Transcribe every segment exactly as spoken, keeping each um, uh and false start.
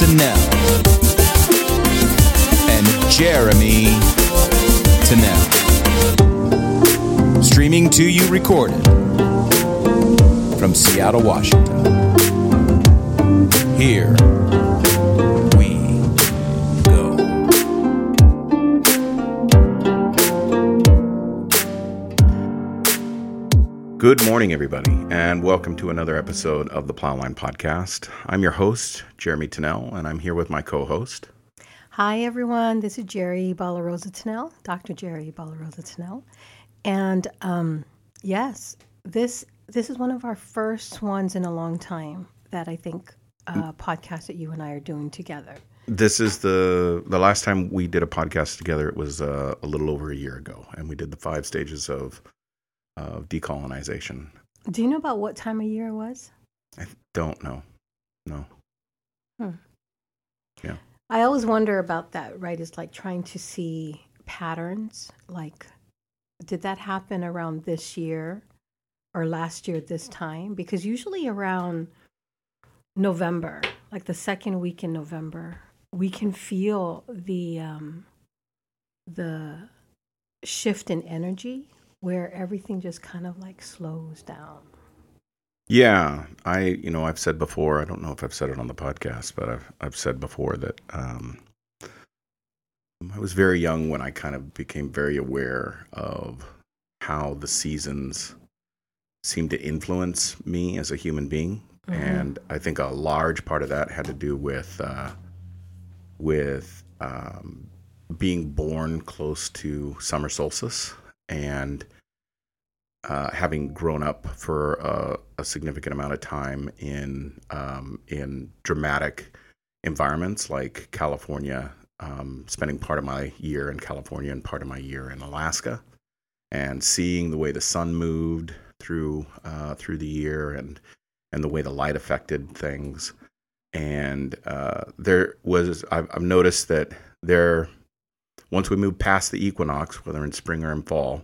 Tennell and Jeremy Tennell. Streaming to you recorded from Seattle, Washington. Here we go. Good morning, everybody, and welcome to another episode of the Plowline Podcast. I'm your host, Jeremy Tennell, and I'm here with my co-host. Hi, everyone. This is Jerry Balarosa Tennell, Doctor Jerry Balarosa Tennell. And um, yes, this this is one of our first ones in a long time that I think... Uh, podcast that you and I are doing together. This is the the last time we did a podcast together. It was uh, a little over a year ago, and we did the five stages of of decolonization. Do you know about what time of year it was? I don't know. No. Hmm. Yeah. I always wonder about that. Right? It's like trying to see patterns. Like, did that happen around this year or last year at this time? Because usually around November, like the second week in November, we can feel the um, the shift in energy where everything just kind of like slows down. Yeah, I you know I've said before. I don't know if I've said it on the podcast, but I've I've said before that um, I was very young when I kind of became very aware of how the seasons seem to influence me as a human being. Mm-hmm. And I think a large part of that had to do with uh, with um, being born close to summer solstice and uh, having grown up for a, a significant amount of time in um, in dramatic environments like California, um, spending part of my year in California and part of my year in Alaska, and seeing the way the sun moved through uh, through the year and. and the way the light affected things. And uh, there was, I've, I've noticed that there, once we move past the equinox, whether in spring or in fall,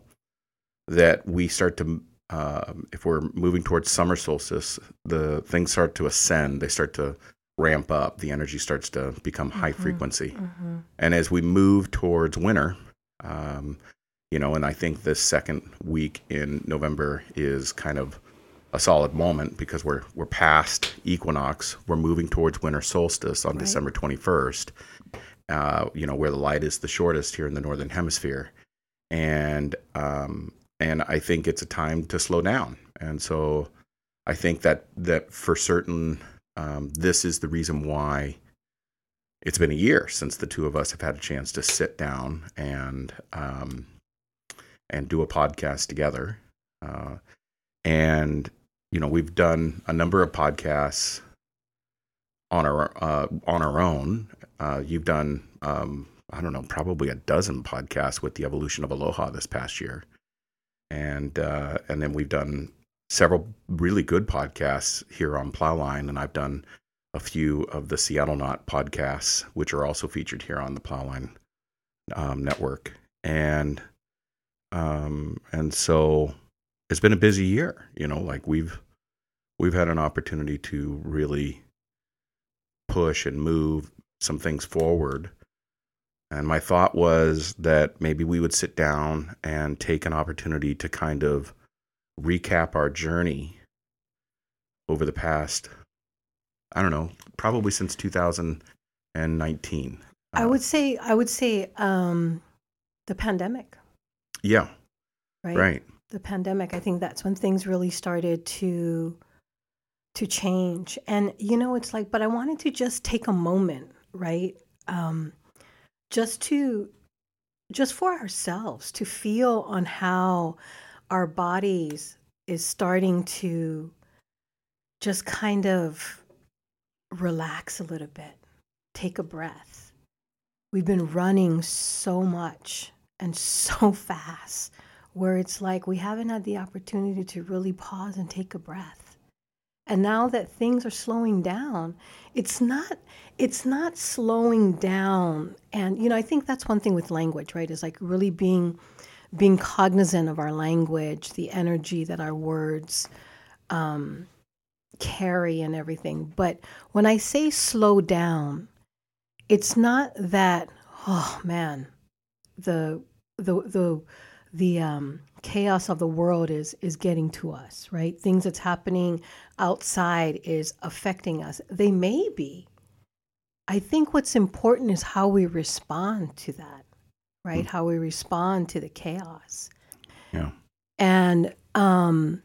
that we start to, uh, if we're moving towards summer solstice, the things start to ascend, they start to ramp up, the energy starts to become high mm-hmm. frequency. Mm-hmm. And as we move towards winter, um, you know, and I think this second week in November is kind of a solid moment because we're we're past equinox, we're moving towards winter solstice on right. December twenty-first, uh, you know, where the light is the shortest here in the northern hemisphere, and um, and I think it's a time to slow down, and so I think that that for certain um, this is the reason why it's been a year since the two of us have had a chance to sit down and um, and do a podcast together, uh, and. You know, we've done a number of podcasts on our uh, on our own. Uh, you've done, um, I don't know, probably a dozen podcasts with the Evolution of Aloha this past year, and uh, and then we've done several really good podcasts here on Plowline, and I've done a few of the Seattle Knot podcasts, which are also featured here on the Plowline um, network, and um, and so. It's been a busy year, you know, like we've we've had an opportunity to really push and move some things forward. And my thought was that maybe we would sit down and take an opportunity to kind of recap our journey over the past, I don't know, probably since two thousand nineteen. I uh, would say I would say um, the pandemic. Yeah. Right. Right. The pandemic, I think that's when things really started to to change. And, you know, it's like, but I wanted to just take a moment, right? Um, just to, just for ourselves, to feel on how our bodies is starting to just kind of relax a little bit, take a breath. We've been running so much and so fast, where it's like we haven't had the opportunity to really pause and take a breath. And now that things are slowing down, it's not it's not slowing down. And, you know, I think that's one thing with language, right? Is like really being being cognizant of our language, the energy that our words um, carry and everything. But when I say slow down, it's not that, oh man, the the the the um, chaos of the world is is getting to us, right? Things that's happening outside is affecting us. They may be. I think what's important is how we respond to that, right? Mm-hmm. How we respond to the chaos. Yeah. And um,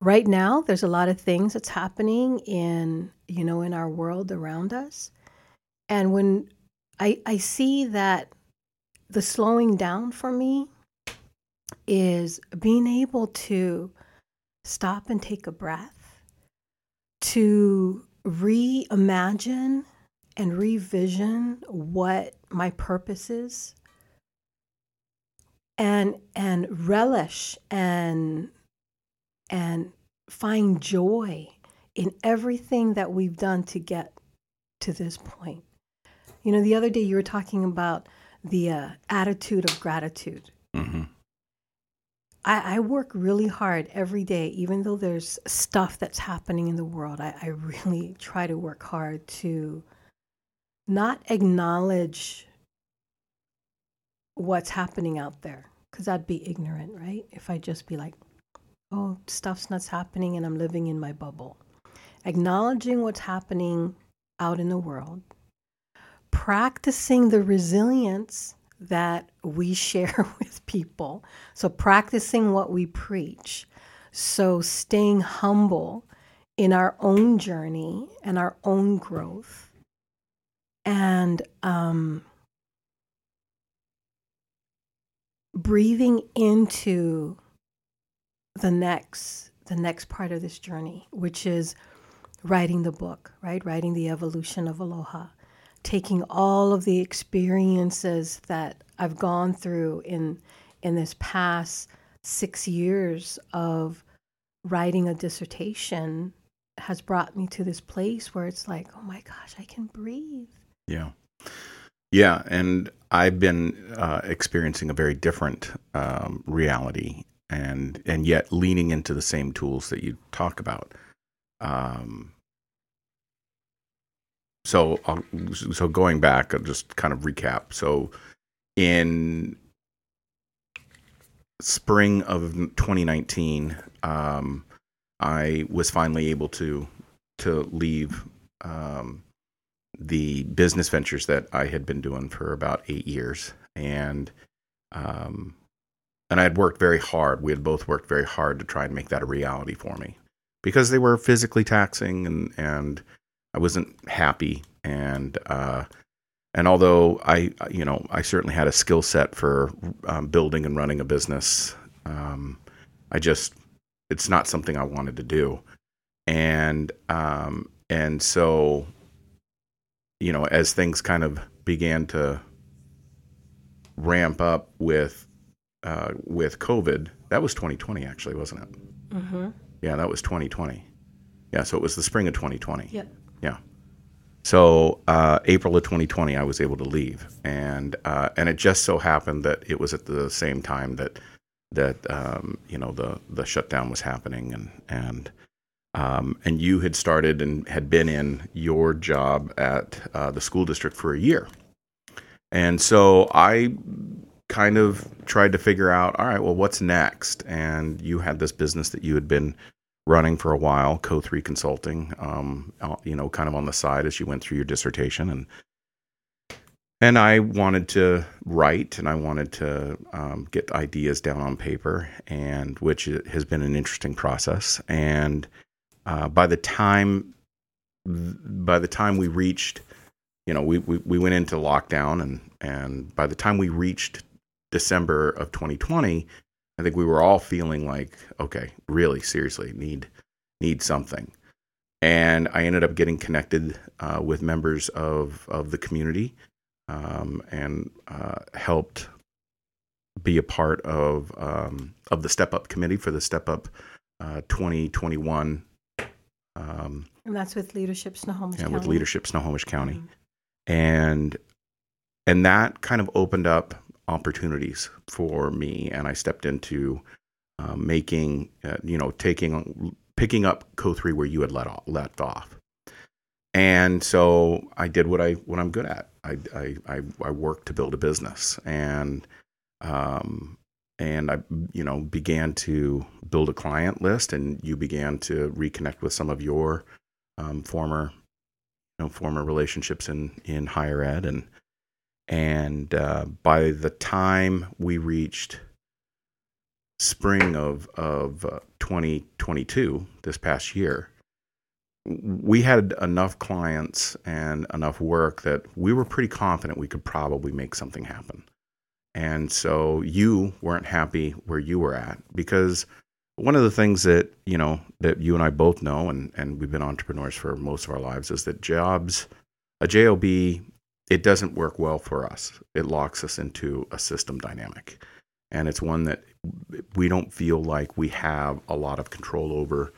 right now, there's a lot of things that's happening in, you know, in our world around us. And when I, I see that the slowing down for me is being able to stop and take a breath, to reimagine and revision what my purpose is, and and relish and and find joy in everything that we've done to get to this point. You know, the other day you were talking about the uh, attitude of gratitude. Mm-hmm. I, I work really hard every day, even though there's stuff that's happening in the world. I, I really try to work hard to not acknowledge what's happening out there, because I'd be ignorant, right? If I just be like, oh, stuff's not happening and I'm living in my bubble. Acknowledging what's happening out in the world, practicing the resilience that we share with people. So practicing what we preach. So staying humble in our own journey and our own growth. And um, breathing into the next, the next part of this journey, which is writing the book, right? Writing the Evolution of Aloha. Taking all of the experiences that I've gone through in in this past six years of writing a dissertation has brought me to this place where it's like, oh my gosh, I can breathe. Yeah. Yeah, and I've been uh, experiencing a very different um, reality and, and yet leaning into the same tools that you talk about. Um So, I'll, so going back, I'll just kind of recap. So, in spring of twenty nineteen, um, I was finally able to to leave um, the business ventures that I had been doing for about eight years, and um, and I had worked very hard. We had both worked very hard to try and make that a reality for me, because they were physically taxing, and and. I wasn't happy, and uh, and although I, you know, I certainly had a skill set for um, building and running a business, um, I just, it's not something I wanted to do, and um, and so, you know, as things kind of began to ramp up with uh, with COVID, that was twenty twenty actually, wasn't it? Mm-hmm. Yeah, that was twenty twenty. Yeah, so it was the spring of twenty twenty. Yep. Yeah. So uh, April of twenty twenty, I was able to leave, and uh, and it just so happened that it was at the same time that that um, you know the the shutdown was happening, and and um, and you had started and had been in your job at uh, the school district for a year, and so I kind of tried to figure out, all right, well, what's next? And you had this business that you had been running for a while, Co three Consulting, um, you know, kind of on the side as you went through your dissertation, and and I wanted to write, and I wanted to um, get ideas down on paper, and which has been an interesting process. And uh, by the time by the time we reached, you know, we we, we went into lockdown, and and by the time we reached December of twenty twenty. I think we were all feeling like, okay, really, seriously, need need something. And I ended up getting connected uh, with members of, of the community um, and uh, helped be a part of um, of the Step Up committee for the Step Up uh, twenty twenty-one. Um, and that's with Leadership Snohomish County. Yeah, with Leadership Snohomish County. Mm-hmm. And and that kind of opened up opportunities for me, and I stepped into uh, making, uh, you know, taking picking up Co three where you had let off, left off. And so I did what I what I'm good at. I I I, I worked to build a business, and um and I you know began to build a client list, and you began to reconnect with some of your um, former you know former relationships in, in higher ed, and and uh, by the time we reached spring of of uh, twenty twenty-two, this past year, we had enough clients and enough work that we were pretty confident we could probably make something happen. And so you weren't happy where you were at, because one of the things that, you know, that you and I both know, and, and we've been entrepreneurs for most of our lives, is that jobs, a job, it doesn't work well for us. It locks us into a system dynamic. And it's one that we don't feel like we have a lot of control over.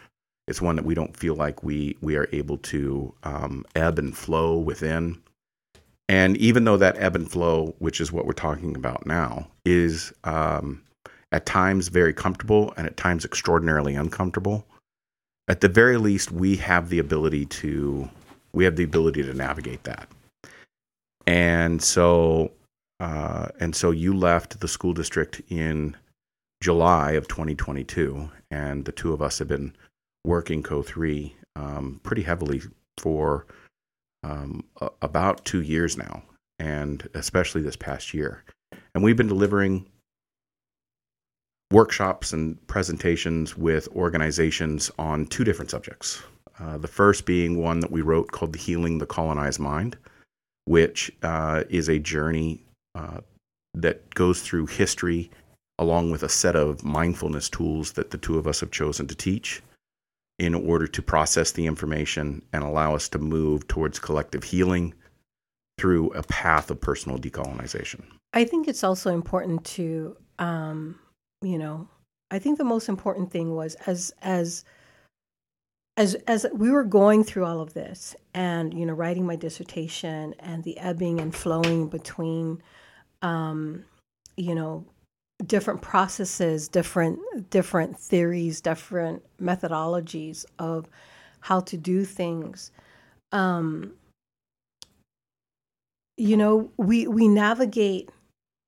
It's one that we don't feel like we we are able to um, ebb and flow within. And even though that ebb and flow, which is what we're talking about now, is um, at times very comfortable and at times extraordinarily uncomfortable, at the very least, we have the ability to we have the ability to navigate that. And so, uh, and so you left the school district in July of twenty twenty-two, and the two of us have been working Co three um, pretty heavily for um, a- about two years now, and especially this past year. And we've been delivering workshops and presentations with organizations on two different subjects. Uh, the first being one that we wrote called the Healing the Colonized Mind, which uh, is a journey uh, that goes through history along with a set of mindfulness tools that the two of us have chosen to teach, in order to process the information and allow us to move towards collective healing through a path of personal decolonization. I think it's also important to, um, you know, I think the most important thing was as as as as we were going through all of this and, you know, writing my dissertation and the ebbing and flowing between, um, you know, different processes, different different theories, different methodologies of how to do things. Um, you know, we we navigate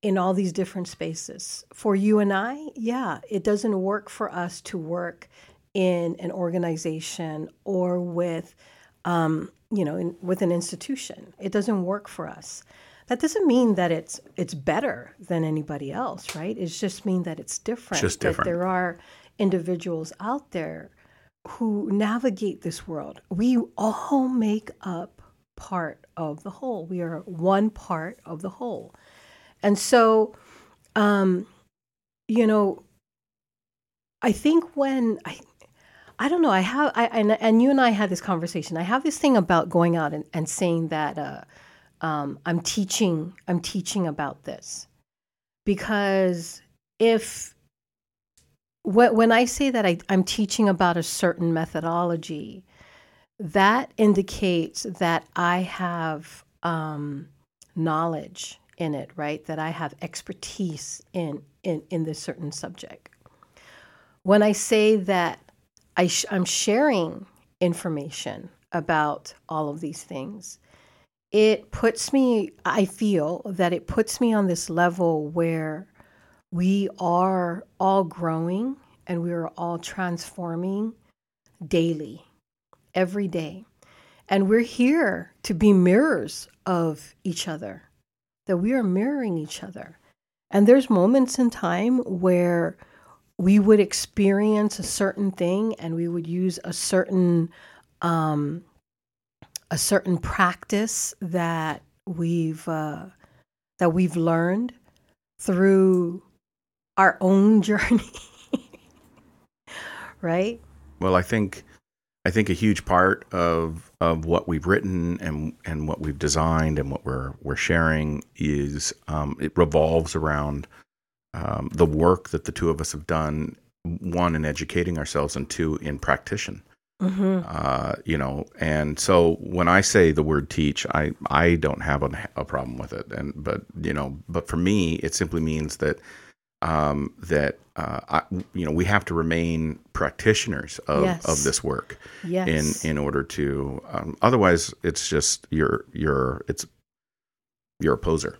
in all these different spaces. For you and I, yeah, it doesn't work for us to work in an organization or with, um, you know, in, with an institution. It doesn't work for us. That doesn't mean that it's it's better than anybody else, right? It just means that it's different. Just different. That there are individuals out there who navigate this world. We all make up part of the whole. We are one part of the whole. And so, um, you know, I think when I, I don't know. I have I and, and you and I had this conversation. I have this thing about going out and, and saying that. Uh, Um, I'm teaching. I'm teaching about this, because if wh- when I say that I, I'm teaching about a certain methodology, that indicates that I have um, knowledge in it, right? That I have expertise in in in this certain subject. When I say that I sh- I'm sharing information about all of these things, it puts me, I feel that it puts me on this level where we are all growing and we are all transforming daily, every day. And we're here to be mirrors of each other, that we are mirroring each other. And there's moments in time where we would experience a certain thing and we would use a certain um a certain practice that we've uh, that we've learned through our own journey, right? Well, I think I think a huge part of of what we've written and and what we've designed and what we're we're sharing is um, it revolves around um, the work that the two of us have done. One, in educating ourselves, and two, in practitioner. Mm-hmm. Uh, you know, and so when I say the word teach, I, I don't have a, a problem with it. And, but, you know, but for me, it simply means that um, that uh, I, you know, we have to remain practitioners of, yes. of this work yes. in in order to. Um, otherwise, it's just you're you're it's you're a poser.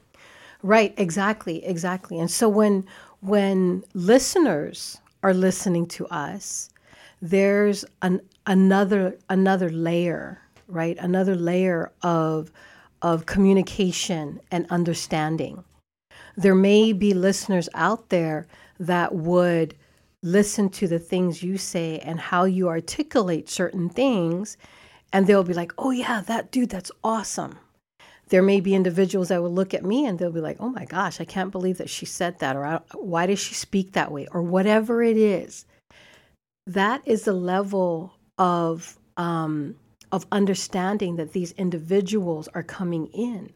Right. Exactly. Exactly. And so when when listeners are listening to us, there's an another another layer, right? Another layer of of communication and understanding. There may be listeners out there that would listen to the things you say and how you articulate certain things, and they'll be like, oh yeah, that dude, that's awesome. There may be individuals that will look at me and they'll be like, oh my gosh, I can't believe that she said that, or why does she speak that way, or whatever it is. That is the level of um, of understanding that these individuals are coming in.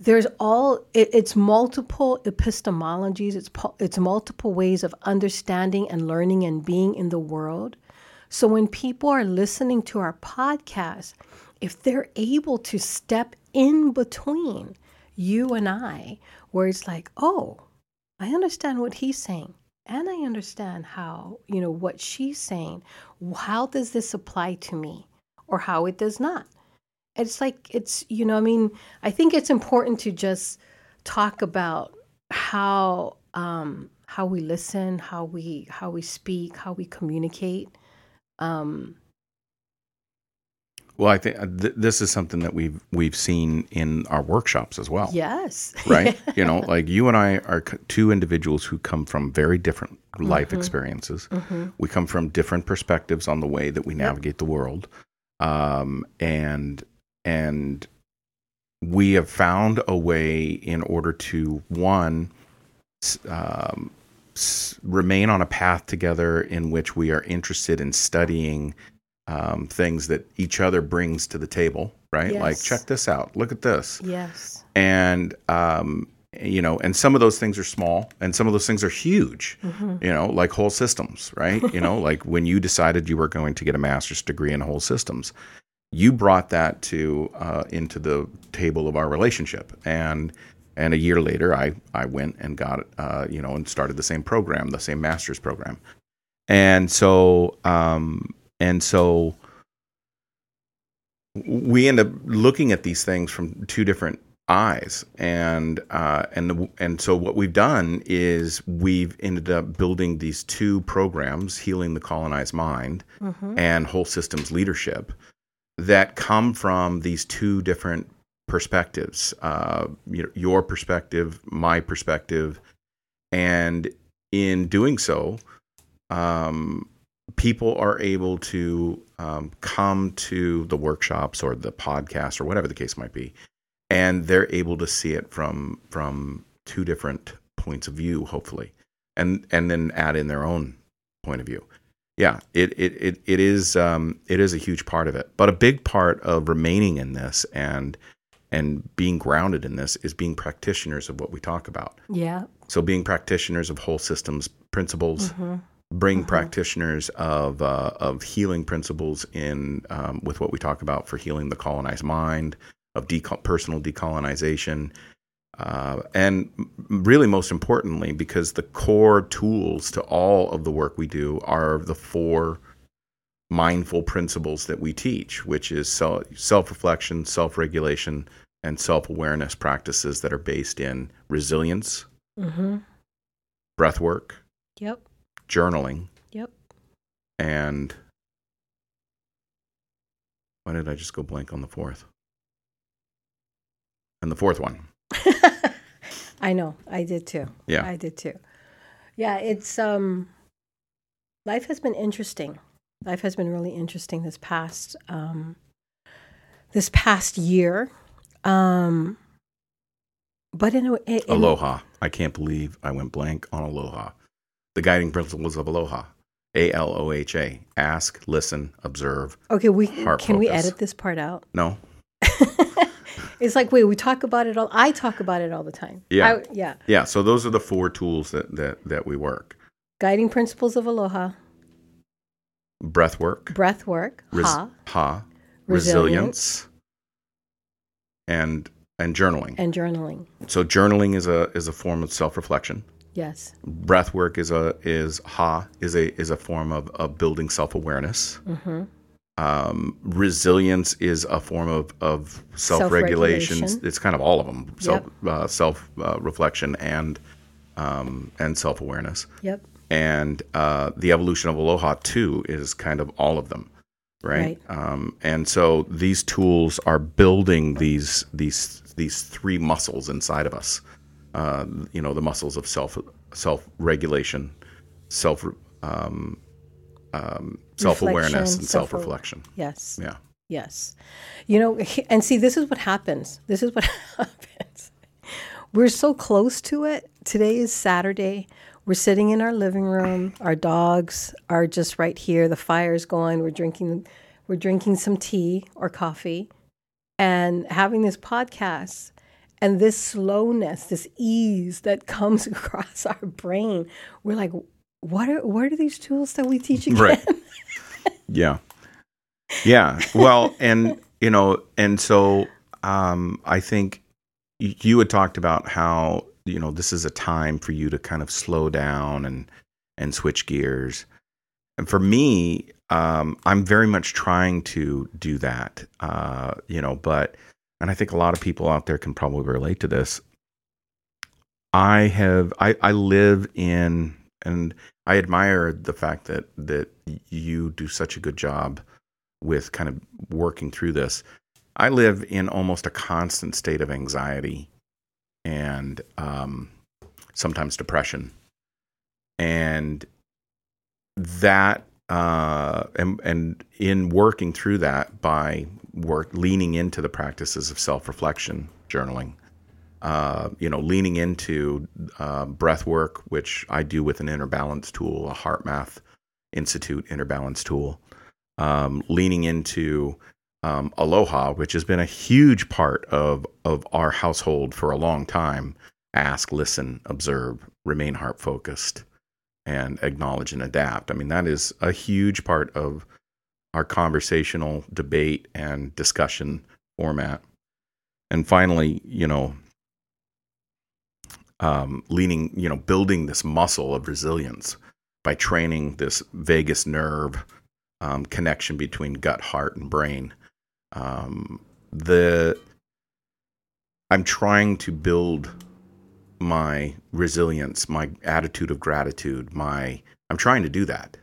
There's all, it, it's multiple epistemologies, it's, it's multiple ways of understanding and learning and being in the world. So when people are listening to our podcast, if they're able to step in between you and I, where it's like, oh, I understand what he's saying, and I understand how, you know, what she's saying, how does this apply to me, or how it does not. It's like, it's, you know, I mean, I think it's important to just talk about how um, how we listen, how we how we speak, how we communicate. Um, well, I think th- this is something that we've we've seen in our workshops as well. Yes, right. You know, like you and I are two individuals who come from very different life mm-hmm. experiences. Mm-hmm. We come from different perspectives on the way that we navigate yep. the world, um, and. And we have found a way in order to, one, um, s- remain on a path together in which we are interested in studying um, things that each other brings to the table, right? Yes. Like, check this out. Look at this. Yes. And, um, you know, and some of those things are small and some of those things are huge, mm-hmm. you know, like whole systems, right? You know, like when you decided you were going to get a master's degree in whole systems. You brought that to uh, into the table of our relationship, and and a year later, I I went and got uh, you know and started the same program, the same master's program, and so um, and so we end up looking at these things from two different eyes, and uh, and the, and so what we've done is we've ended up building these two programs, Healing the Colonized Mind mm-hmm. and Whole Systems Leadership. That come from these two different perspectives, uh, you know, your perspective, my perspective. And in doing so, um, people are able to um, come to the workshops or the podcast or whatever the case might be, and they're able to see it from from two different points of view, hopefully, and and then add in their own point of view. Yeah, it it it it is um, it is a huge part of it, but a big part of remaining in this and and being grounded in this is being practitioners of what we talk about. Yeah. So being practitioners of whole systems principles, mm-hmm. being mm-hmm. practitioners of uh, of healing principles in um, with what we talk about for healing the colonized mind, of deco- personal decolonization, uh, and really most importantly, because the core tools to all of the work we do are the four mindful principles that we teach, which is self-reflection, self-regulation, and self-awareness practices that are based in resilience, mm-hmm. breath work, yep. journaling, yep. and why did I just go blank on the fourth? And the fourth one. I know. I did too. Yeah. I did too. Yeah, it's um life has been interesting. Life has been really interesting this past um this past year. Um but in a in, Aloha. I can't believe I went blank on Aloha. The guiding principles of Aloha. A L O H A. Ask, listen, observe. Okay, we can focus. We edit this part out? No. It's like, wait, we talk about it all. I talk about it all the time. Yeah. I, yeah. Yeah. So those are the four tools that, that, that we work. Guiding principles of Aloha. Breath work. Breath work. Res- ha. Ha. Resilience. Resilience. And and journaling. And journaling. So journaling is a is a form of self-reflection. Yes. Breath work is a is ha is a is a form of, of building self-awareness. Mm-hmm. Um, resilience is a form of, of self-regulation. self-regulation. It's kind of all of them. Self, yep. uh, self uh, reflection and um, and self-awareness. Yep. And uh, the evolution of Aloha too is kind of all of them, right? right. Um, and so these tools are building these these these three muscles inside of us. Uh, you know, the muscles of self self regulation, self um, um, self awareness, and self reflection. Yes. Yeah. Yes. You know, and see, this is what happens. This is what happens. We're so close to it. Today is Saturday. We're sitting in our living room. Our dogs are just right here. The fire's going. We're drinking. We're drinking some tea or coffee, and having this podcast. And this slowness, this ease that comes across our brain, we're like, what are what are these tools that we teach again? Right. Yeah. Yeah. Well, and, you know, and so um, I think you had talked about how, you know, this is a time for you to kind of slow down and, and switch gears. And for me, um, I'm very much trying to do that, uh, you know, but... and I think a lot of people out there can probably relate to this. I have, I, I live in, and I admire the fact that, that you do such a good job with kind of working through this. I live in almost a constant state of anxiety and um, sometimes depression. And that, uh, and, and in working through that by work, leaning into the practices of self-reflection, journaling, uh, you know, leaning into uh, breath work, which I do with an inner balance tool, a HeartMath Institute inner balance tool, um, leaning into um, Aloha, which has been a huge part of, of our household for a long time. Ask, listen, observe, remain heart-focused, and acknowledge and adapt. I mean, that is a huge part of our conversational debate and discussion format. And finally, you know, um, leaning, you know, building this muscle of resilience by training this vagus nerve um, connection between gut, heart, and brain. Um, the I'm trying to build my resilience, my attitude of gratitude, my I'm trying to do that,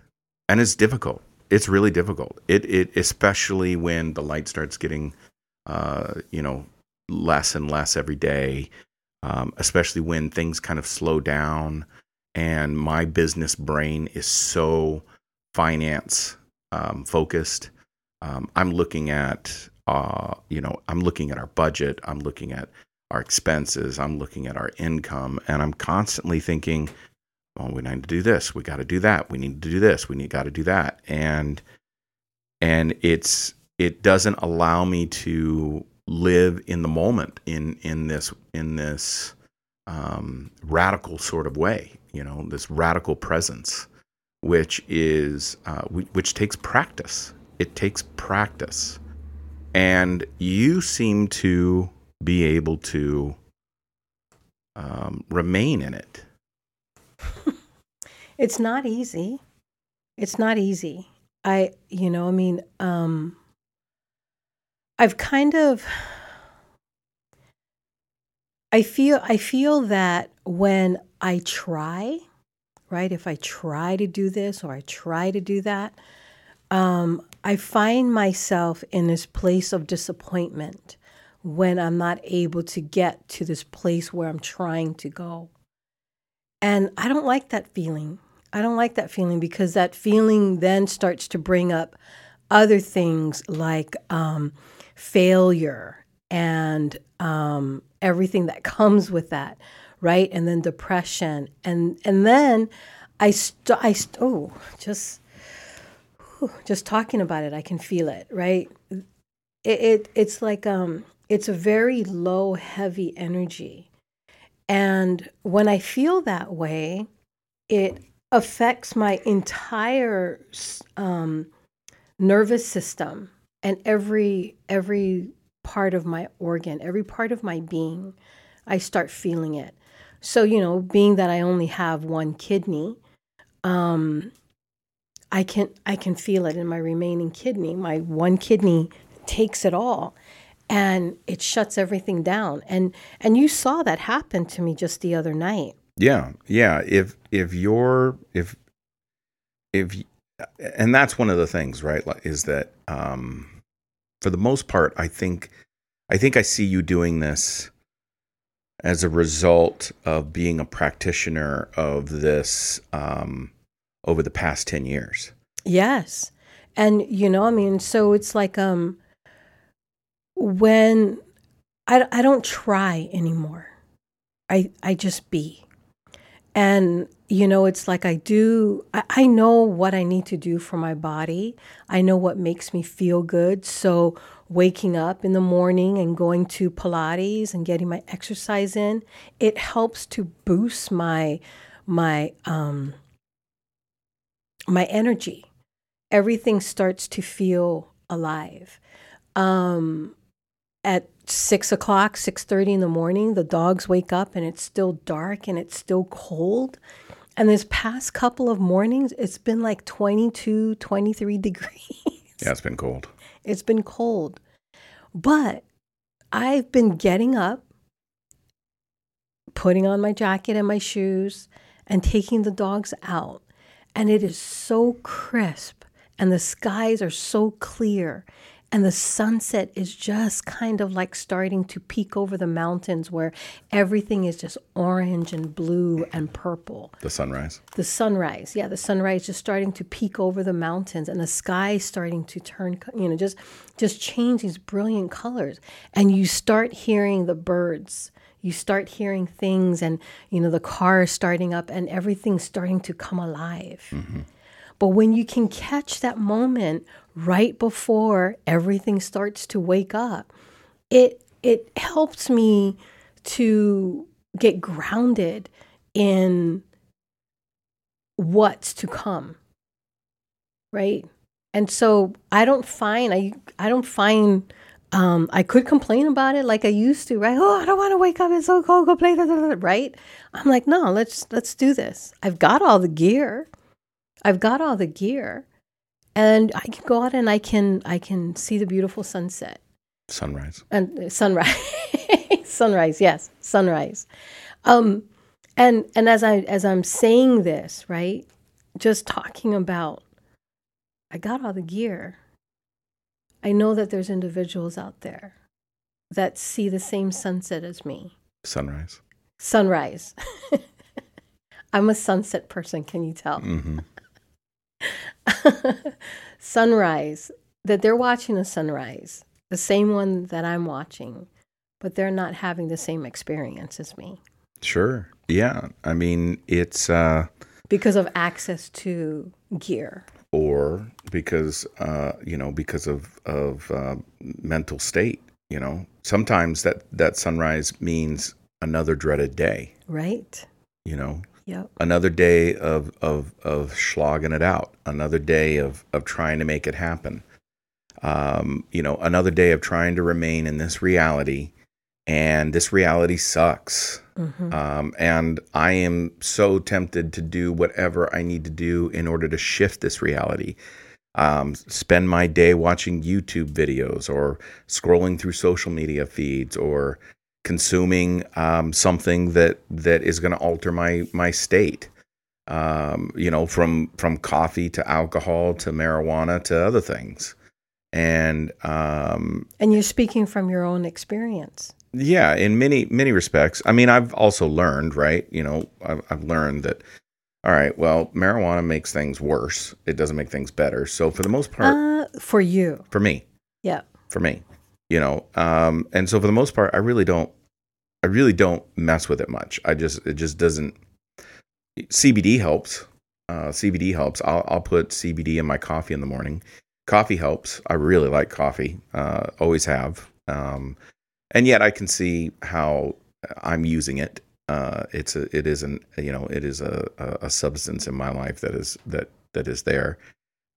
and it's difficult. It's really difficult. It it especially when the light starts getting, uh, you know, less and less every day. Um, especially when things kind of slow down, and my business brain is so finance um, focused. Um, I'm looking at, uh, you know, I'm looking at our budget. I'm looking at our expenses. I'm looking at our income, and I'm constantly thinking, well, we need to do this. We got to do that. We need to do this. We need got to do that. And and it's it doesn't allow me to live in the moment in in this in this um, radical sort of way. You know, this radical presence, which is uh, w- which takes practice. It takes practice. And you seem to be able to um, remain in it. It's not easy. It's not easy. I, you know, I mean, um, I've kind of, I feel, I feel that when I try, right, if I try to do this or I try to do that, um, I find myself in this place of disappointment when I'm not able to get to this place where I'm trying to go. And I don't like that feeling. I don't like that feeling because that feeling then starts to bring up other things like um, failure and um, everything that comes with that, right? And then depression. And and then I, st- I st- oh, just, whew, just talking about it, I can feel it, right? It, it It's like, um, it's a very low, heavy energy. And when I feel that way, it affects my entire um, nervous system and every every part of my organ, every part of my being. I start feeling it. So, you know, being that I only have one kidney, um, I can I can feel it in my remaining kidney. My one kidney takes it all, and it shuts everything down. And and you saw that happen to me just the other night. Yeah, yeah. If if you're if if and that's one of the things, right? Is that um, for the most part, I think I think I see you doing this as a result of being a practitioner of this um, over the past ten years. Yes. And, you know, I mean, so it's like um, when I, I don't try anymore, I, I just be. And, you know, it's like I do, I, I know what I need to do for my body. I know what makes me feel good. So waking up in the morning and going to Pilates and getting my exercise in, it helps to boost my, my, um, my energy. Everything starts to feel alive. Um, at six o'clock, six thirty in the morning, the dogs wake up and it's still dark and it's still cold. And this past couple of mornings, it's been like twenty-two, twenty-three degrees. Yeah, it's been cold. It's been cold. But I've been getting up, putting on my jacket and my shoes, and taking the dogs out. And it is so crisp, and the skies are so clear. And the sunset is just kind of like starting to peek over the mountains where everything is just orange and blue and purple. The sunrise. The sunrise. Yeah, the sunrise just starting to peek over the mountains, and the sky starting to turn, you know, just just change these brilliant colors. And you start hearing the birds. You start hearing things, and, you know, the car starting up and everything's starting to come alive. Mm-hmm. But when you can catch that moment right before everything starts to wake up, it it helps me to get grounded in what's to come, right? And so I don't find I I don't find um, I could complain about it like I used to, right? Oh, I don't want to wake up. It's so cold. Go play, right? I'm like, no, let's let's do this. I've got all the gear. I've got all the gear. And I can go out and I can I can see the beautiful sunset, sunrise, and sunrise, sunrise. Yes, sunrise. Um, and and as I as I'm saying this, right, just talking about, I got all the gear. I know that there's individuals out there that see the same sunset as me. Sunrise. Sunrise. I'm a sunset person. Can you tell? Mm-hmm. Sunrise, that they're watching a sunrise, the same one that I'm watching, but they're not having the same experience as me. Sure. Yeah. I mean, it's uh, because of access to gear, or because uh, you know, because of of uh, mental state. You know, sometimes that that sunrise means another dreaded day. Right. You know. Yep. Another day of of of slogging it out. Another day of of trying to make it happen. Um, you know, another day of trying to remain in this reality, and this reality sucks. Mm-hmm. Um, and I am so tempted to do whatever I need to do in order to shift this reality. Um, spend my day watching YouTube videos, or scrolling through social media feeds, or consuming um, something that, that is going to alter my my state, um, you know, from from coffee to alcohol to marijuana to other things, and um, and you're speaking from your own experience. Yeah, in many many respects. I mean, I've also learned, right? You know, I've, I've learned that. All right, well, marijuana makes things worse. It doesn't make things better. So for the most part, uh, for you, for me, yeah, for me. You know, um, and so for the most part, I really don't, I really don't mess with it much. I just, it just doesn't. C B D helps. Uh, C B D helps. I'll, I'll put C B D in my coffee in the morning. Coffee helps. I really like coffee. Uh, always have. Um, and yet I can see how I'm using it. Uh, it's a, it is an, you know, it is a, a substance in my life that is that that is there.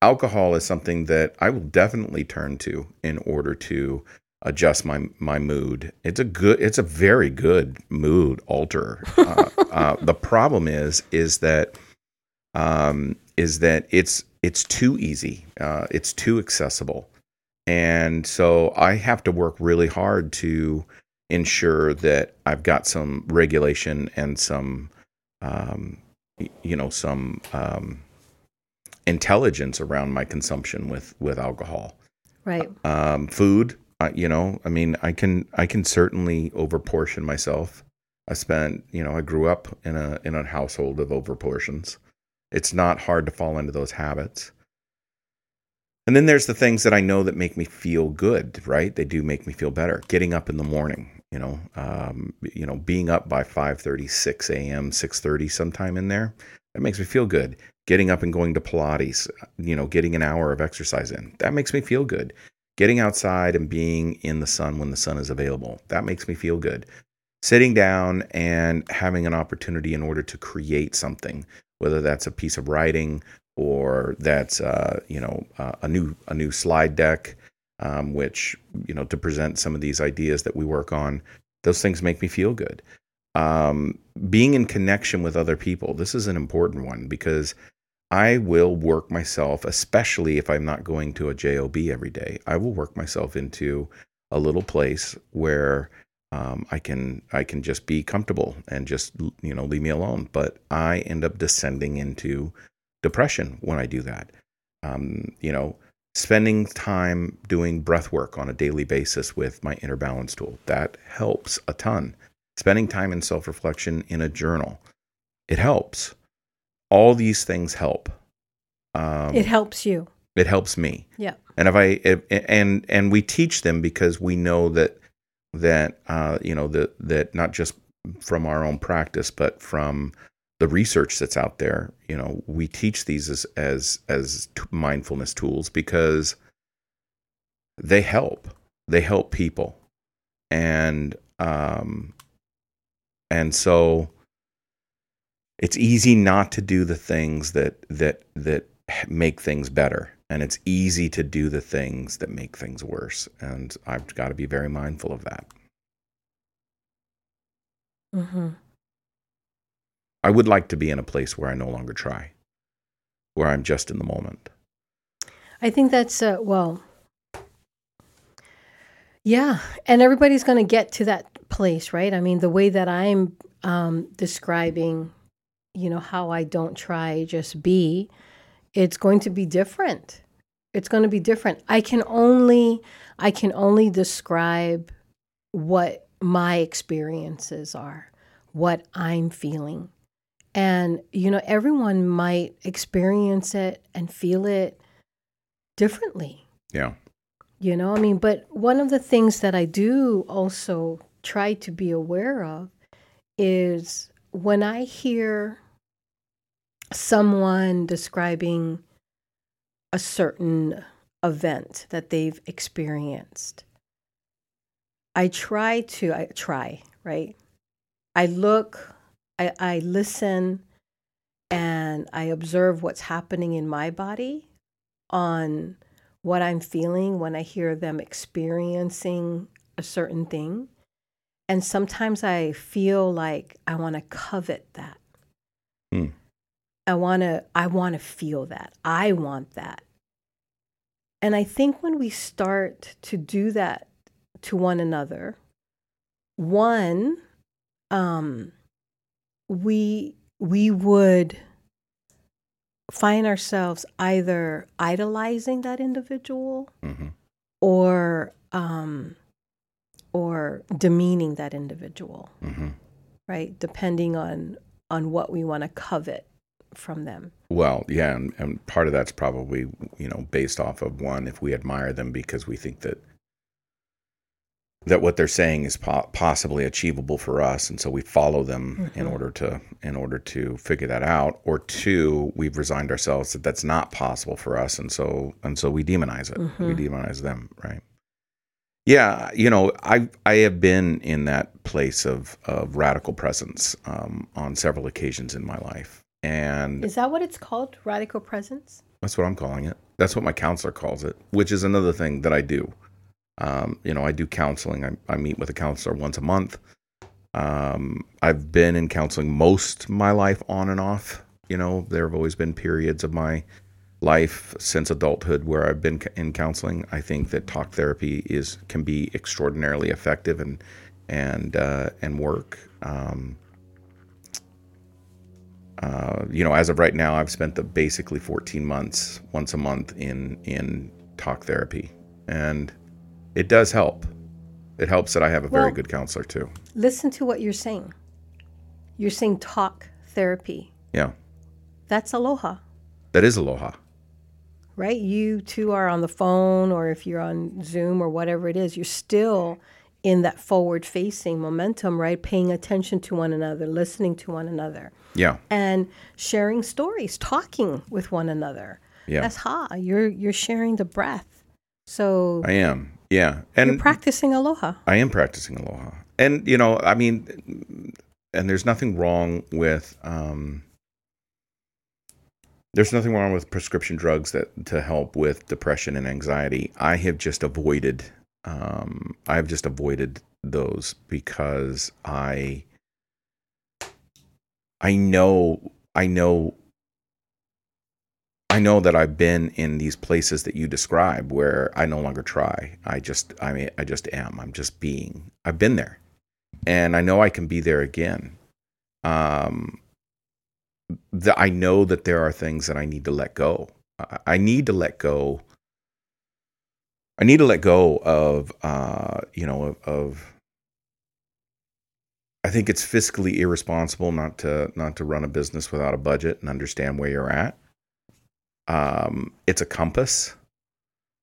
Alcohol is something that I will definitely turn to in order to adjust my my mood. It's a good, it's a very good mood alter. Uh, uh, the problem is is that um, is that it's it's too easy. Uh, it's too accessible, and so I have to work really hard to ensure that I've got some regulation and some um, you know some um, intelligence around my consumption with with alcohol, right? Um, food. Uh, you know, I mean, I can I can certainly overportion myself. I spent, you know, I grew up in a in a household of overportions. It's not hard to fall into those habits. And then there's the things that I know that make me feel good, right? They do make me feel better. Getting up in the morning, you know, um, you know, being up by five thirty, six a.m., six thirty, sometime in there, that makes me feel good. Getting up and going to Pilates, you know, getting an hour of exercise in, that makes me feel good. Getting outside and being in the sun when the sun is available, that makes me feel good. Sitting down and having an opportunity in order to create something, whether that's a piece of writing or that's uh, you know uh, a new a new slide deck, um, which you know to present some of these ideas that we work on. Those things make me feel good. Um, being in connection with other people. This is an important one because I will work myself, especially if I'm not going to a J O B every day, I will work myself into a little place where um, I can I can just be comfortable and just, you know, leave me alone. But I end up descending into depression when I do that. Um, you know, spending time doing breath work on a daily basis with my inner balance tool, that helps a ton. Spending time in self-reflection in a journal, it helps. All these things help. Um, it helps you. It helps me. Yeah. And if I if, and and we teach them because we know that that uh, you know that that not just from our own practice, but from the research that's out there. You know, we teach these as as as t- mindfulness tools because they help. They help people, and um, and so. It's easy not to do the things that that that make things better, and it's easy to do the things that make things worse. And I've got to be very mindful of that. Mm-hmm. I would like to be in a place where I no longer try, where I'm just in the moment. I think that's uh, well, yeah, and everybody's going to get to that place, right? I mean, the way that I'm um, describing. You know, how I don't try, just be, it's going to be different. It's going to be different. I can only, I can only describe what my experiences are, what I'm feeling. And, you know, everyone might experience it and feel it differently. Yeah. You know, I mean, but one of the things that I do also try to be aware of is when I hear someone describing a certain event that they've experienced, I try to, I try, right? I look, I, I listen, and I observe what's happening in my body on what I'm feeling when I hear them experiencing a certain thing. And sometimes I feel like I want to covet that. Mm. I want to I want to feel that. I want that. And I think when we start to do that to one another, one, um, we we would find ourselves either idolizing that individual mm-hmm. or um, or demeaning that individual, mm-hmm. right? Depending on, on what we want to covet from them. Well, yeah, and, and part of that's probably, you know, based off of one, if we admire them because we think that that what they're saying is po- possibly achievable for us, and so we follow them mm-hmm. in order to in order to figure that out. Or two, we've resigned ourselves that that's not possible for us, and so and so we demonize it. Mm-hmm. We demonize them, right? Yeah, you know, I I have been in that place of, of radical presence um, on several occasions in my life, and is that what it's called, radical presence? That's what I'm calling it. That's what my counselor calls it, which is another thing that I do. Um, you know, I do counseling. I, I meet with a counselor once a month. Um, I've been in counseling most of my life, on and off. You know, there have always been periods of my life since adulthood where I've been in counseling. I think that talk therapy is can be extraordinarily effective and and uh, and work. Um, uh, you know, as of right now, I've spent the basically fourteen months, once a month in in talk therapy, and it does help. It helps that I have a well, very good counselor too. Listen to what you're saying. You're saying talk therapy. Yeah. That's aloha. That is aloha. Right? You two are on the phone, or if you're on Zoom or whatever it is, you're still in that forward-facing momentum, right? Paying attention to one another, listening to one another. Yeah. And sharing stories, talking with one another. Yeah. That's ha. You're you're sharing the breath. So I am. Yeah. And you're practicing aloha. I am practicing aloha. And, you know, I mean, and there's nothing wrong with, um, there's nothing wrong with prescription drugs that to help with depression and anxiety. I have just avoided, um, I've just avoided those because I, I know, I know, I know that I've been in these places that you describe where I no longer try. I just, I mean, I just am. I'm just being. I've been there, and I know I can be there again. Um, the, I know that there are things that I need to let go. I, I need to let go. I need to let go of, uh, you know, of, of. I think it's fiscally irresponsible not to not to run a business without a budget and understand where you're at. Um, it's a compass,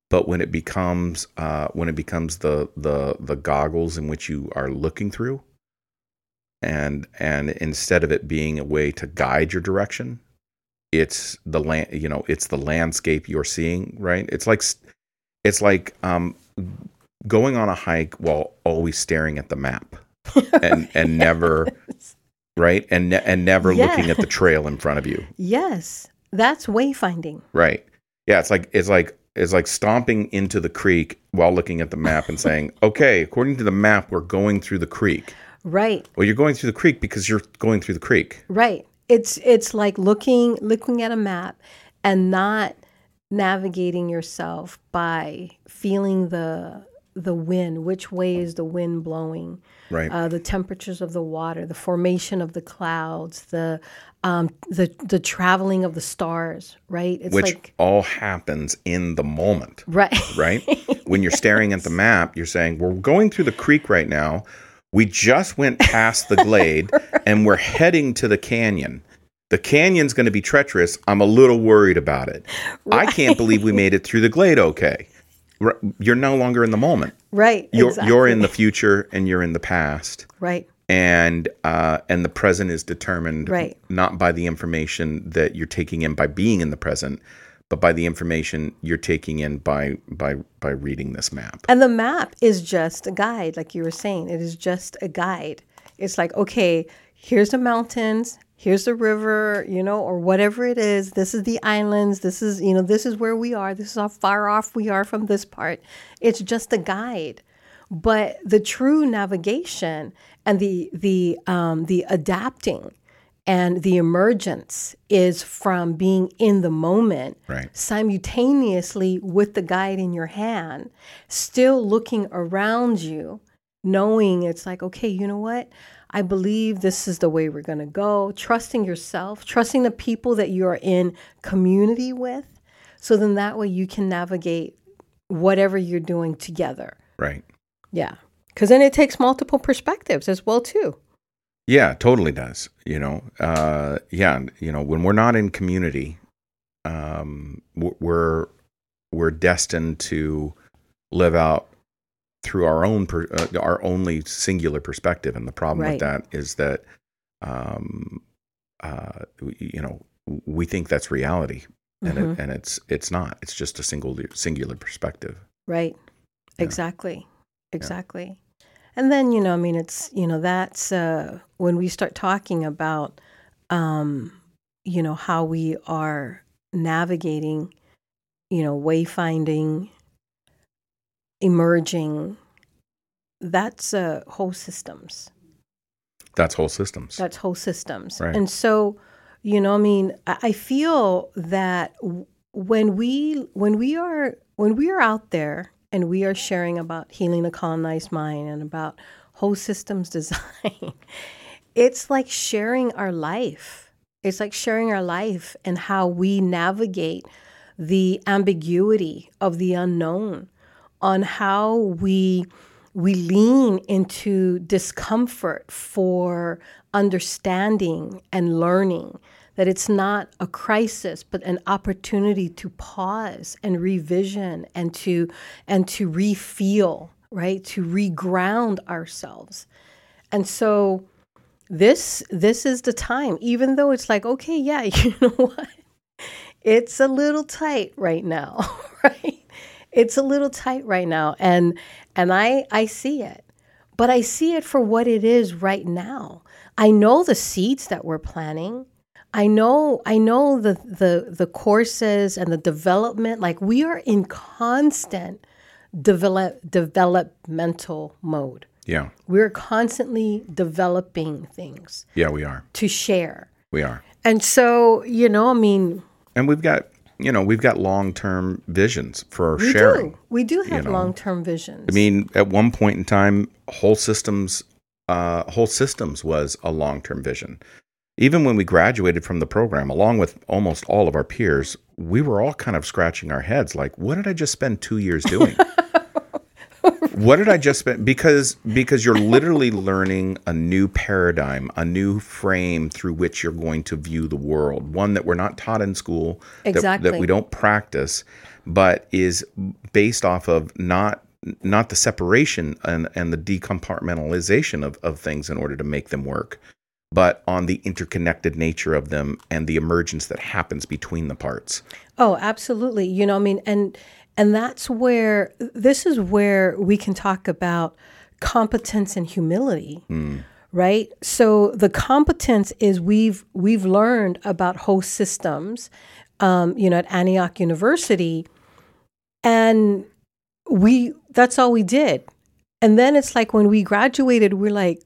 but when it becomes uh, when it becomes the the the goggles in which you are looking through, and and instead of it being a way to guide your direction, it's the land you know it's the landscape you're seeing, right? It's like it's like um, going on a hike while always staring at the map and and never right and ne- and never yeah. looking at the trail in front of you. Yes. That's wayfinding. Right. Yeah, it's like it's like it's like stomping into the creek while looking at the map and saying, "Okay, according to the map, we're going through the creek." Right. Well, you're going through the creek because you're going through the creek. Right. It's it's like looking looking at a map and not navigating yourself by feeling the the wind, which way is the wind blowing, right? Uh, the temperatures of the water, the formation of the clouds, the um, the the traveling of the stars, right? It's which like, all happens in the moment, right? Right. When you're yes. staring at the map, you're saying, "We're going through the creek right now. We just went past the glade, right. and we're heading to the canyon. The canyon's going to be treacherous. I'm a little worried about it. Right. I can't believe we made it through the glade. Okay." You're no longer in the moment. Right. You're exactly. you're in the future and you're in the past. Right. And uh, and the present is determined right. not by the information that you're taking in by being in the present, but by the information you're taking in by by by reading this map. And the map is just a guide, like you were saying. It is just a guide. It's like, okay, here's the mountains, here's the river, you know, or whatever it is. This is the islands. This is, you know, this is where we are. This is how far off we are from this part. It's just a guide. But the true navigation and the the um, the adapting and the emergence is from being in the moment, right. simultaneously with the guide in your hand, still looking around you, knowing it's like, okay, you know what? I believe this is the way we're going to go. Trusting yourself, trusting the people that you are in community with. So then that way you can navigate whatever you're doing together. Right. Yeah. Because then it takes multiple perspectives as well, too. Yeah, totally does. You know, uh, yeah. You know, when we're not in community, um, we're, we're destined to live out through our own, per, uh, our only singular perspective. And the problem right. with that is that, um, uh, you know, we think that's reality and mm-hmm. it, and it's, it's not, it's just a single singular perspective. Right. Yeah. Exactly. Exactly. Yeah. And then, you know, I mean, it's, you know, that's, uh, when we start talking about, um, you know, how we are navigating, you know, wayfinding, emerging, that's uh, whole systems. That's whole systems. That's whole systems. Right. And so, you know, I mean, I feel that when we when we are when we are out there and we are sharing about healing the colonized mind and about whole systems design, it's like sharing our life. It's like sharing our life and how we navigate the ambiguity of the unknown, on how we we lean into discomfort for understanding and learning, that it's not a crisis, but an opportunity to pause and revision and to and to refeel, right? To reground ourselves. And so this this is the time, even though it's like, okay, yeah, you know what? It's a little tight right now, right? It's a little tight right now, and and I, I see it. But I see it for what it is right now. I know the seeds that we're planting. I know I know the the the courses and the development. Like, we are in constant develop, developmental mode. Yeah. We're constantly developing things. Yeah, we are. To share. We are. And so, you know, I mean. And we've got... You know, we've got long-term visions for our we sharing. Do. We do have you know? long-term visions. I mean, at one point in time, whole systems, uh, whole systems was a long-term vision. Even when we graduated from the program, along with almost all of our peers, we were all kind of scratching our heads, like, "What did I just spend two years doing? What did I just spend?" Because because you're literally learning a new paradigm, a new frame through which you're going to view the world, one that we're not taught in school, exactly. that, that we don't practice, but is based off of not not the separation and, and the decompartmentalization of, of things in order to make them work, but on the interconnected nature of them and the emergence that happens between the parts. Oh, absolutely. You know, I mean, and... And that's where, this is where we can talk about competence and humility, mm. right? So the competence is we've we've learned about whole systems, um, you know, at Antioch University, and we that's all we did. And then it's like when we graduated, we're like,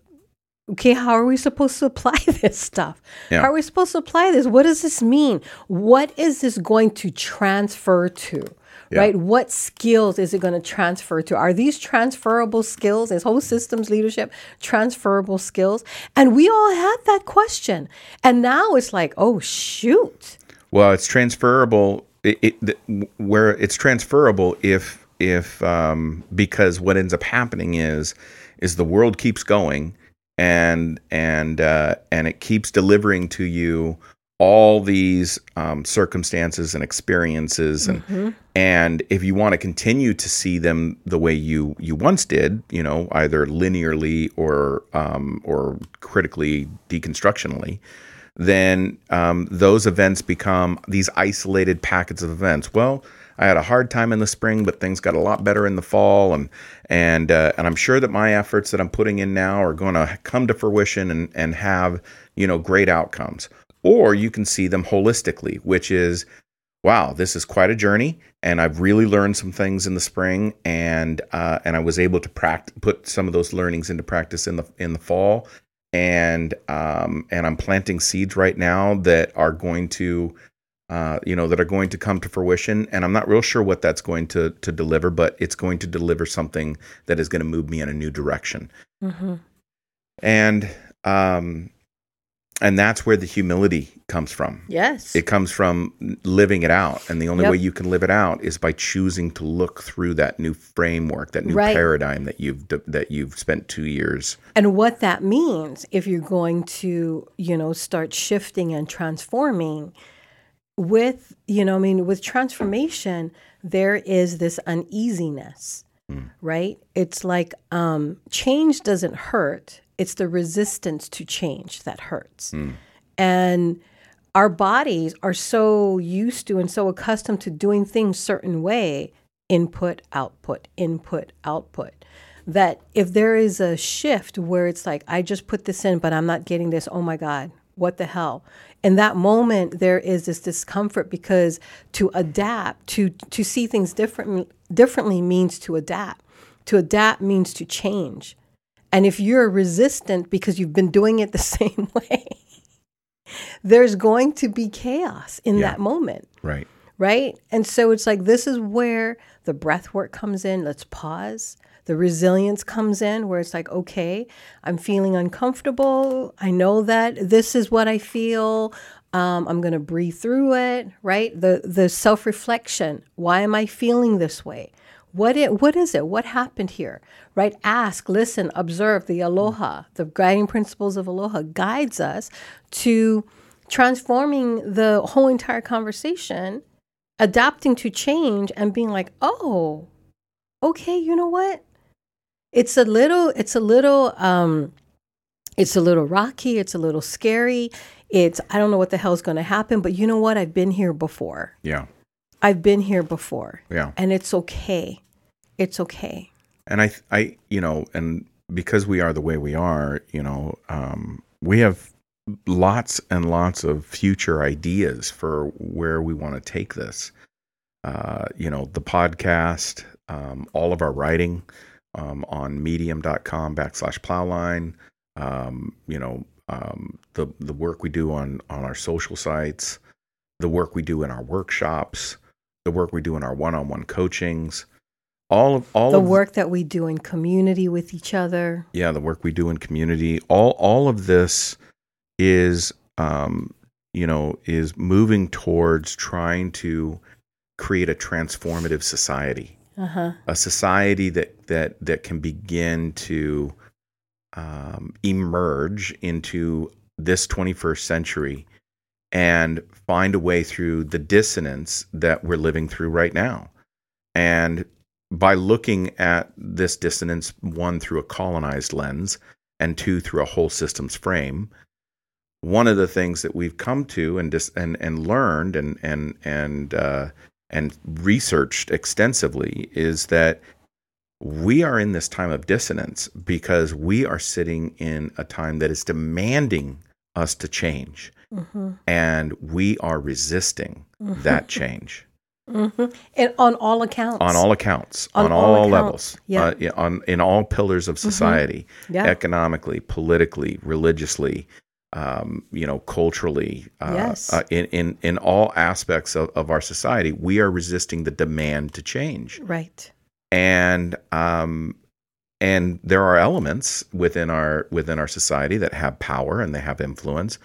okay, how are we supposed to apply this stuff? Yeah. How are we supposed to apply this? What does this mean? What is this going to transfer to? Yeah. Right? What skills is it going to transfer to? Are these transferable skills? Is whole systems leadership transferable skills? And we all had that question. And now it's like, oh, shoot. Well, it's transferable. It, it, the, where it's transferable if, if um, because what ends up happening is, is the world keeps going and, and, uh, and it keeps delivering to you all these um, circumstances and experiences, and mm-hmm. and if you want to continue to see them the way you, you once did, you know, either linearly or um, or critically deconstructionally, then um, those events become these isolated packets of events. Well, I had a hard time in the spring, but things got a lot better in the fall, and and uh, and I'm sure that my efforts that I'm putting in now are going to come to fruition and and have, you know, great outcomes. Or you can see them holistically, which is, wow, this is quite a journey, and I've really learned some things in the spring, and uh, and I was able to pract- put some of those learnings into practice in the in the fall, and um, and I'm planting seeds right now that are going to, uh, you know, that are going to come to fruition, and I'm not real sure what that's going to to deliver, but it's going to deliver something that is going to move me in a new direction, mm-hmm. and. Um, And that's where the humility comes from. Yes. It comes from living it out. And the only yep. way you can live it out is by choosing to look through that new framework, that new right. paradigm that you've that you've spent two years. And what that means, if you're going to, you know, start shifting and transforming, with, you know, I mean, with transformation, there is this uneasiness, mm. right? It's like um, change doesn't hurt. It's the resistance to change that hurts. Mm. And our bodies are so used to and so accustomed to doing things certain way, input, output, input, output, that if there is a shift where it's like, I just put this in, but I'm not getting this, oh my God, what the hell? in that moment, there is this discomfort because to adapt, to to see things different, differently means to adapt. To adapt means to change. And if you're resistant because you've been doing it the same way, there's going to be chaos in yeah. that moment. Right. Right? And so it's like, this is where the breath work comes in. Let's pause. The resilience comes in where it's like, okay, I'm feeling uncomfortable. I know that this is what I feel. Um, I'm going to breathe through it, right? The the self-reflection. Why am I feeling this way? What it, what is it? What happened here, right? Ask, listen, observe. The Aloha, the guiding principles of Aloha guides us to transforming the whole entire conversation, adapting to change and being like, oh, okay, you know what? It's a little, it's a little, um, it's a little rocky. It's a little scary. It's, I don't know what the hell's going to happen, but you know what? I've been here before. Yeah. I've been here before. Yeah. And it's okay. It's okay. And I, I, you know, and because we are the way we are, you know, um, we have lots and lots of future ideas for where we want to take this. Uh, you know, the podcast, um, all of our writing, um, on medium dot com backslash Plowline, um, you know, um, the, the work we do on, on our social sites, the work we do in our workshops, the work we do in our one-on-one coachings, all of all the of, work that we do in community with each other. Yeah, the work we do in community. All all of this is, um, you know, is moving towards trying to create a transformative society, uh-huh. a society that that that can begin to um, emerge into this twenty-first century. And find a way through the dissonance that we're living through right now. And by looking at this dissonance, one, through a colonized lens, and two, through a whole systems frame, one of the things that we've come to and dis- and, and learned and and and uh, and researched extensively is that we are in this time of dissonance because we are sitting in a time that is demanding us to change. Mm-hmm. And we are resisting mm-hmm. that change. Mm-hmm. And on all accounts. On all accounts. On, on all, all accounts. levels. Yeah. Uh, on in all pillars of society, mm-hmm. yeah. economically, politically, religiously, um, you know, culturally. Uh, yes. Uh, in, in in all aspects of, of our society, we are resisting the demand to change. Right. And um, and there are elements within our within our society that have power and they have influence.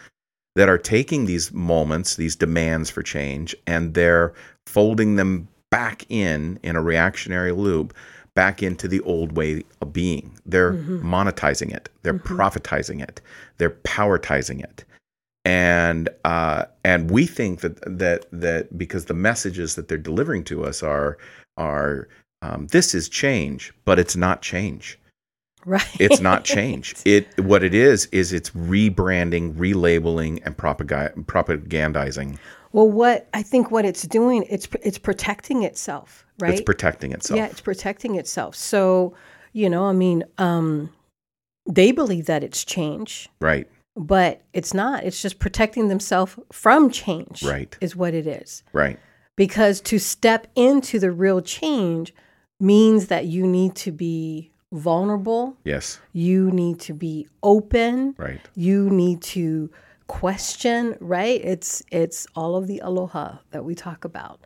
That are taking these moments, these demands for change, and they're folding them back in, in a reactionary loop, back into the old way of being. They're mm-hmm. monetizing it. They're mm-hmm. profitizing it. They're powertizing it. And uh, and we think that that that because the messages that they're delivering to us are are um, this is change, but it's not change. Right. It's not change. It what it is is it's rebranding, relabeling, and propag- propagandizing. Well, what I think what it's doing, it's it's protecting itself, right? It's protecting itself. Yeah, it's protecting itself. So, you know, I mean, um, they believe that it's change, right? But it's not. It's just protecting themselves from change, right? Is what it is, right? Because to step into the real change means that you need to be. Vulnerable. Yes. You need to be open. Right. You need to question, right? It's it's all of the Aloha that we talk about.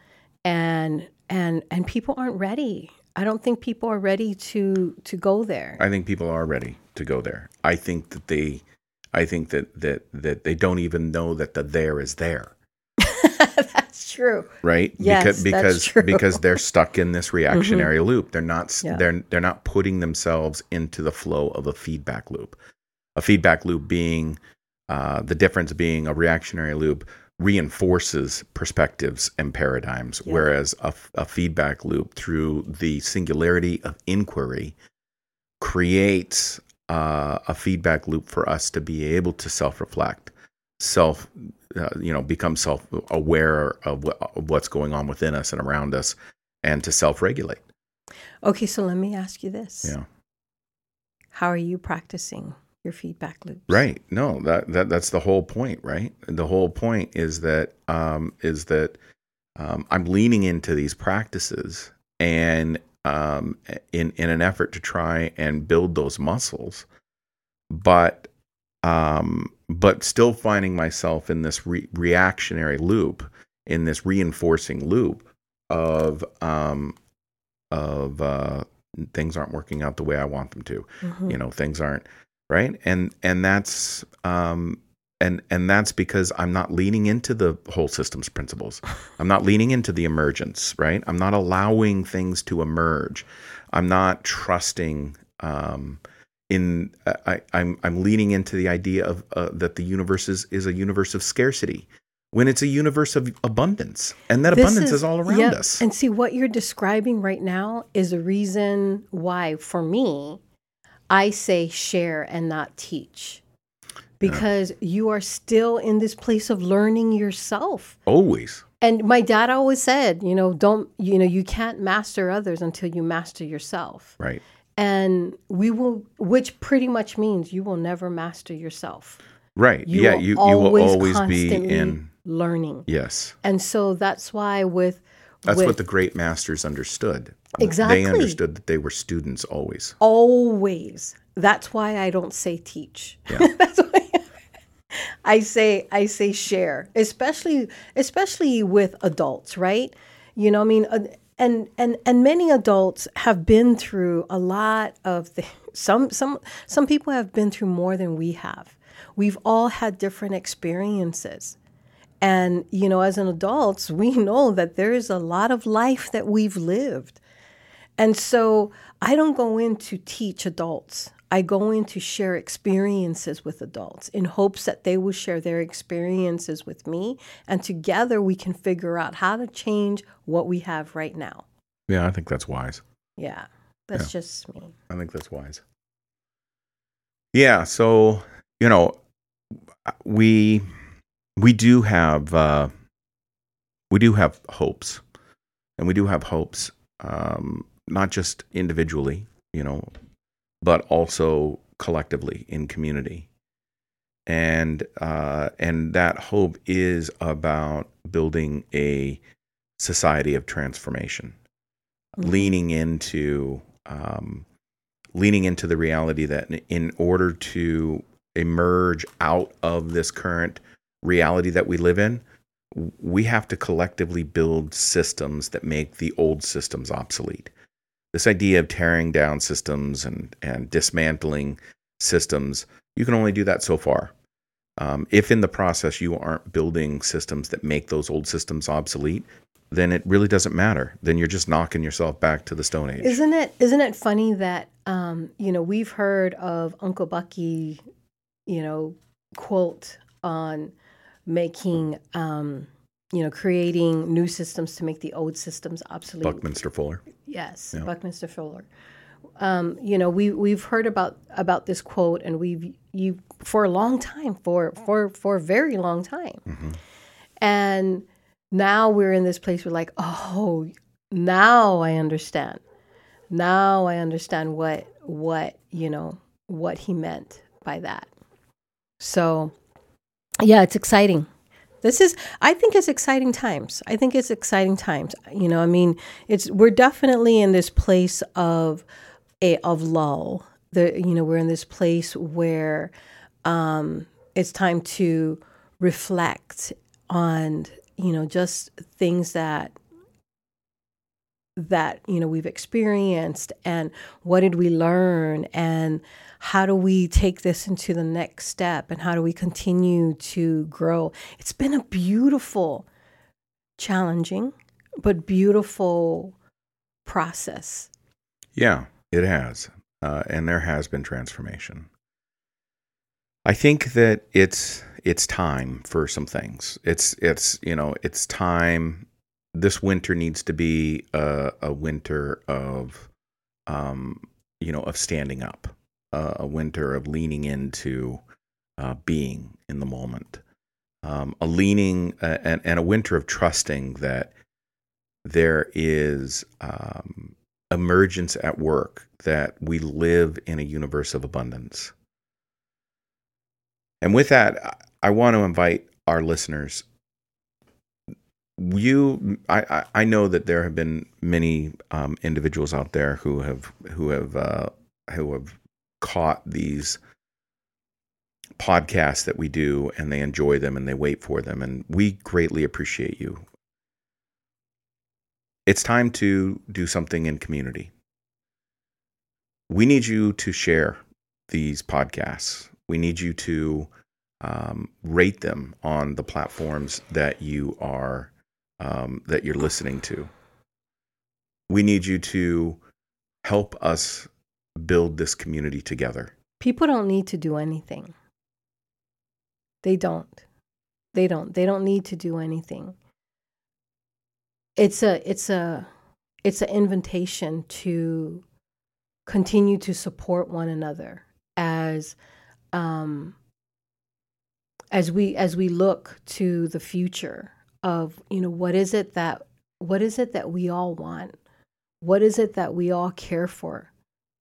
And and and people aren't ready. I don't think people are ready to to go there. I think people are ready to go there. I think that they I think that that, that they don't even know that the there is there. That's true. Right? Yes, because because, that's true. Because they're stuck in this reactionary mm-hmm. loop. They're not yeah. they're they're not putting themselves into the flow of a feedback loop. A feedback loop being uh, the difference being a reactionary loop reinforces perspectives and paradigms, yeah. whereas a, a feedback loop through the singularity of inquiry creates uh, a feedback loop for us to be able to self-reflect, self Uh, you know, become self-aware of, w- of what's going on within us and around us and to self-regulate. Okay, so let me ask you this. Yeah. How are you practicing your feedback loop. Right. No, that, that that's the whole point, right? The whole point is that um, is that um, I'm leaning into these practices and um, in in an effort to try and build those muscles, but um, but still finding myself in this re- reactionary loop, in this reinforcing loop of um, of uh, things aren't working out the way I want them to. Mm-hmm. You know, things aren't. Right. And, and that's, um, and, and that's because I'm not leaning into the whole systems principles. I'm not leaning into the emergence, right? I'm not allowing things to emerge. I'm not trusting, um, in, I, I'm, I'm leaning into the idea of, uh, that the universe is, is a universe of scarcity when it's a universe of abundance, and that this abundance is, is all around yep. us. And see, what you're describing right now is a reason why, for me, I say share and not teach, because yeah. you are still in this place of learning yourself. Always. And my dad always said, you know, don't, you know, you can't master others until you master yourself. Right. And we will, which pretty much means you will never master yourself. Right. You yeah. Will you, you will always be in learning. Yes. And so that's why with, That's with, what the great masters understood. Exactly. They understood that they were students always. Always. That's why I don't say teach. Yeah. That's why I say I say share, especially especially with adults, right? You know, I mean, and and and many adults have been through a lot of things. Some some some people have been through more than we have. We've all had different experiences. And, you know, as an adults, we know that there is a lot of life that we've lived. And so I don't go in to teach adults. I go in to share experiences with adults in hopes that they will share their experiences with me. And together we can figure out how to change what we have right now. Yeah, I think that's wise. Yeah, that's yeah. just me. I think that's wise. Yeah, so, you know, we... We do have uh, we do have hopes, and we do have hopes, um, not just individually, you know, but also collectively in community, and uh, and that hope is about building a society of transformation, mm-hmm. leaning into um, leaning into the reality that in order to emerge out of this current reality that we live in, we have to collectively build systems that make the old systems obsolete. This idea of tearing down systems and, and dismantling systems, you can only do that so far. Um, if in the process you aren't building systems that make those old systems obsolete, then it really doesn't matter. Then you're just knocking yourself back to the Stone Age. Isn't it, isn't it funny that, um, you know, we've heard of Uncle Bucky, you know, quote on... making, um, you know, creating new systems to make the old systems obsolete. Buckminster Fuller. Yes, yeah. Buckminster Fuller. Um, you know, we we've heard about about this quote, and we've you for a long time, for for for a very long time, mm-hmm. and now we're in this place. We're like, oh, now I understand. Now I understand what what you know what he meant by that. So. Yeah, it's exciting. This is, I think it's exciting times. I think it's exciting times. You know, I mean, it's, we're definitely in this place of a, of lull. The, you know, we're in this place where um, it's time to reflect on, you know, just things that, that, you know, we've experienced, and what did we learn, and how do we take this into the next step, and how do we continue to grow? It's been a beautiful, challenging, but beautiful process. Yeah, it has. Uh, and there has been transformation. I think that it's, it's time for some things. It's, it's, you know, it's time. This winter needs to be a, a winter of, um, you know, of standing up. Uh, a winter of leaning into uh, being in the moment, um, a leaning uh, and, and a winter of trusting that there is um, emergence at work, that we live in a universe of abundance, And with that, I want to invite our listeners. You, I, I know that there have been many um, individuals out there who have who have uh, who have caught these podcasts that we do, and they enjoy them and they wait for them, and we greatly appreciate you. It's time to do something in community. We need you to share these podcasts. We need you to um, rate them on the platforms that you are um, that you're listening to. We need you to help us build this community together. People don't need to do anything. They don't. They don't. They don't need to do anything. It's a it's a it's an invitation to continue to support one another as um, as we as we look to the future of, you know, what is it that what is it that we all want? What is it that we all care for?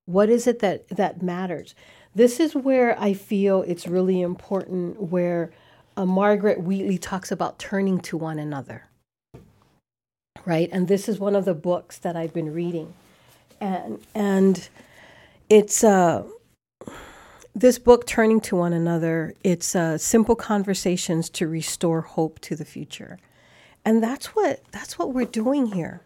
What is it that, that matters? This is where I feel it's really important where uh, Margaret Wheatley talks about turning to one another. Right, and this is one of the books that I've been reading, and and it's uh, this book, Turning to One Another. It's uh, simple conversations to restore hope to the future, and that's what that's what we're doing here,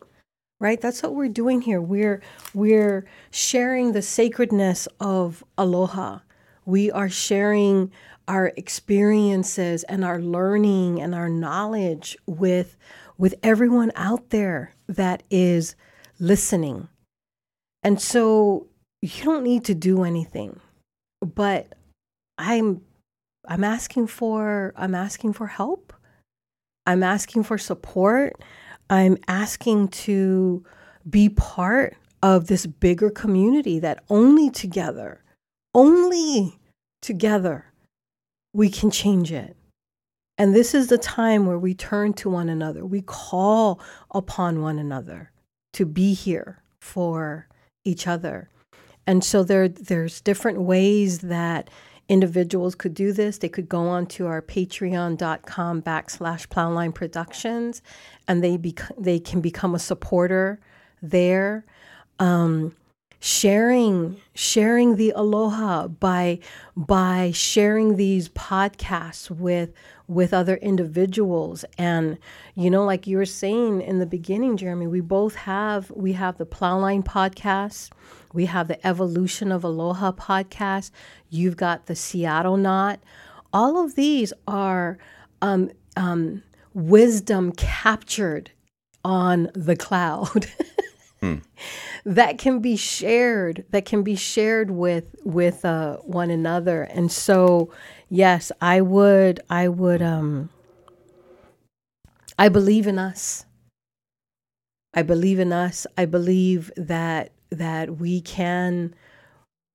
right? That's what we're doing here. We're we're sharing the sacredness of Aloha. We are sharing our experiences and our learning and our knowledge with. with everyone out there that is listening. And so you don't need to do anything, but I'm I'm asking for I'm asking for help. I'm asking for support. I'm asking to be part of this bigger community that only together, only together we can change it. And this is the time where we turn to one another. We call upon one another to be here for each other. And so there, there's different ways that individuals could do this. They could go on to our Patreon dot com backslash Plowline Productions, and they bec- they can become a supporter there. Um, Sharing, sharing the Aloha by by sharing these podcasts with with other individuals, and you know, like you were saying in the beginning, Jeremy, we both have we have the Plowline Podcast, we have the Evolution of Aloha podcast. You've got the Seattle Knot. All of these are um, um, wisdom captured on the cloud. Hmm. That can be shared, that can be shared with with uh, one another. And so, yes, I would, I would, um, I believe in us. I believe in us. I believe that that we can,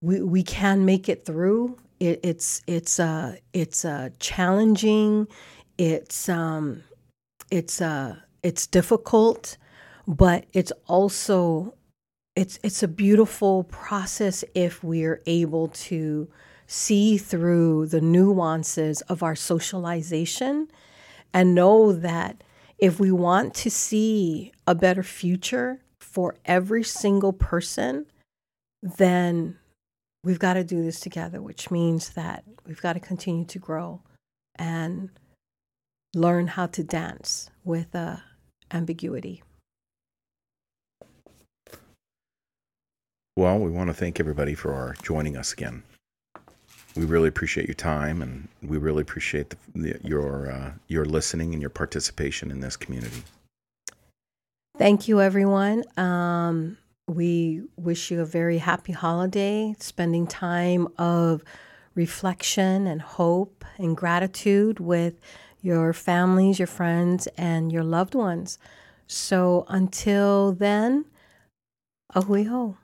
we we can make it through. It, it's it's uh it's uh challenging. It's um it's uh it's difficult. But it's also, it's it's a beautiful process if we're able to see through the nuances of our socialization and know that if we want to see a better future for every single person, then we've got to do this together, which means that we've got to continue to grow and learn how to dance with uh, ambiguity. Well, we want to thank everybody for our joining us again. We really appreciate your time, and we really appreciate the, the, your uh, your listening and your participation in this community. Thank you, everyone. Um, we wish you a very happy holiday, spending time of reflection and hope and gratitude with your families, your friends, and your loved ones. So until then, ahui hou.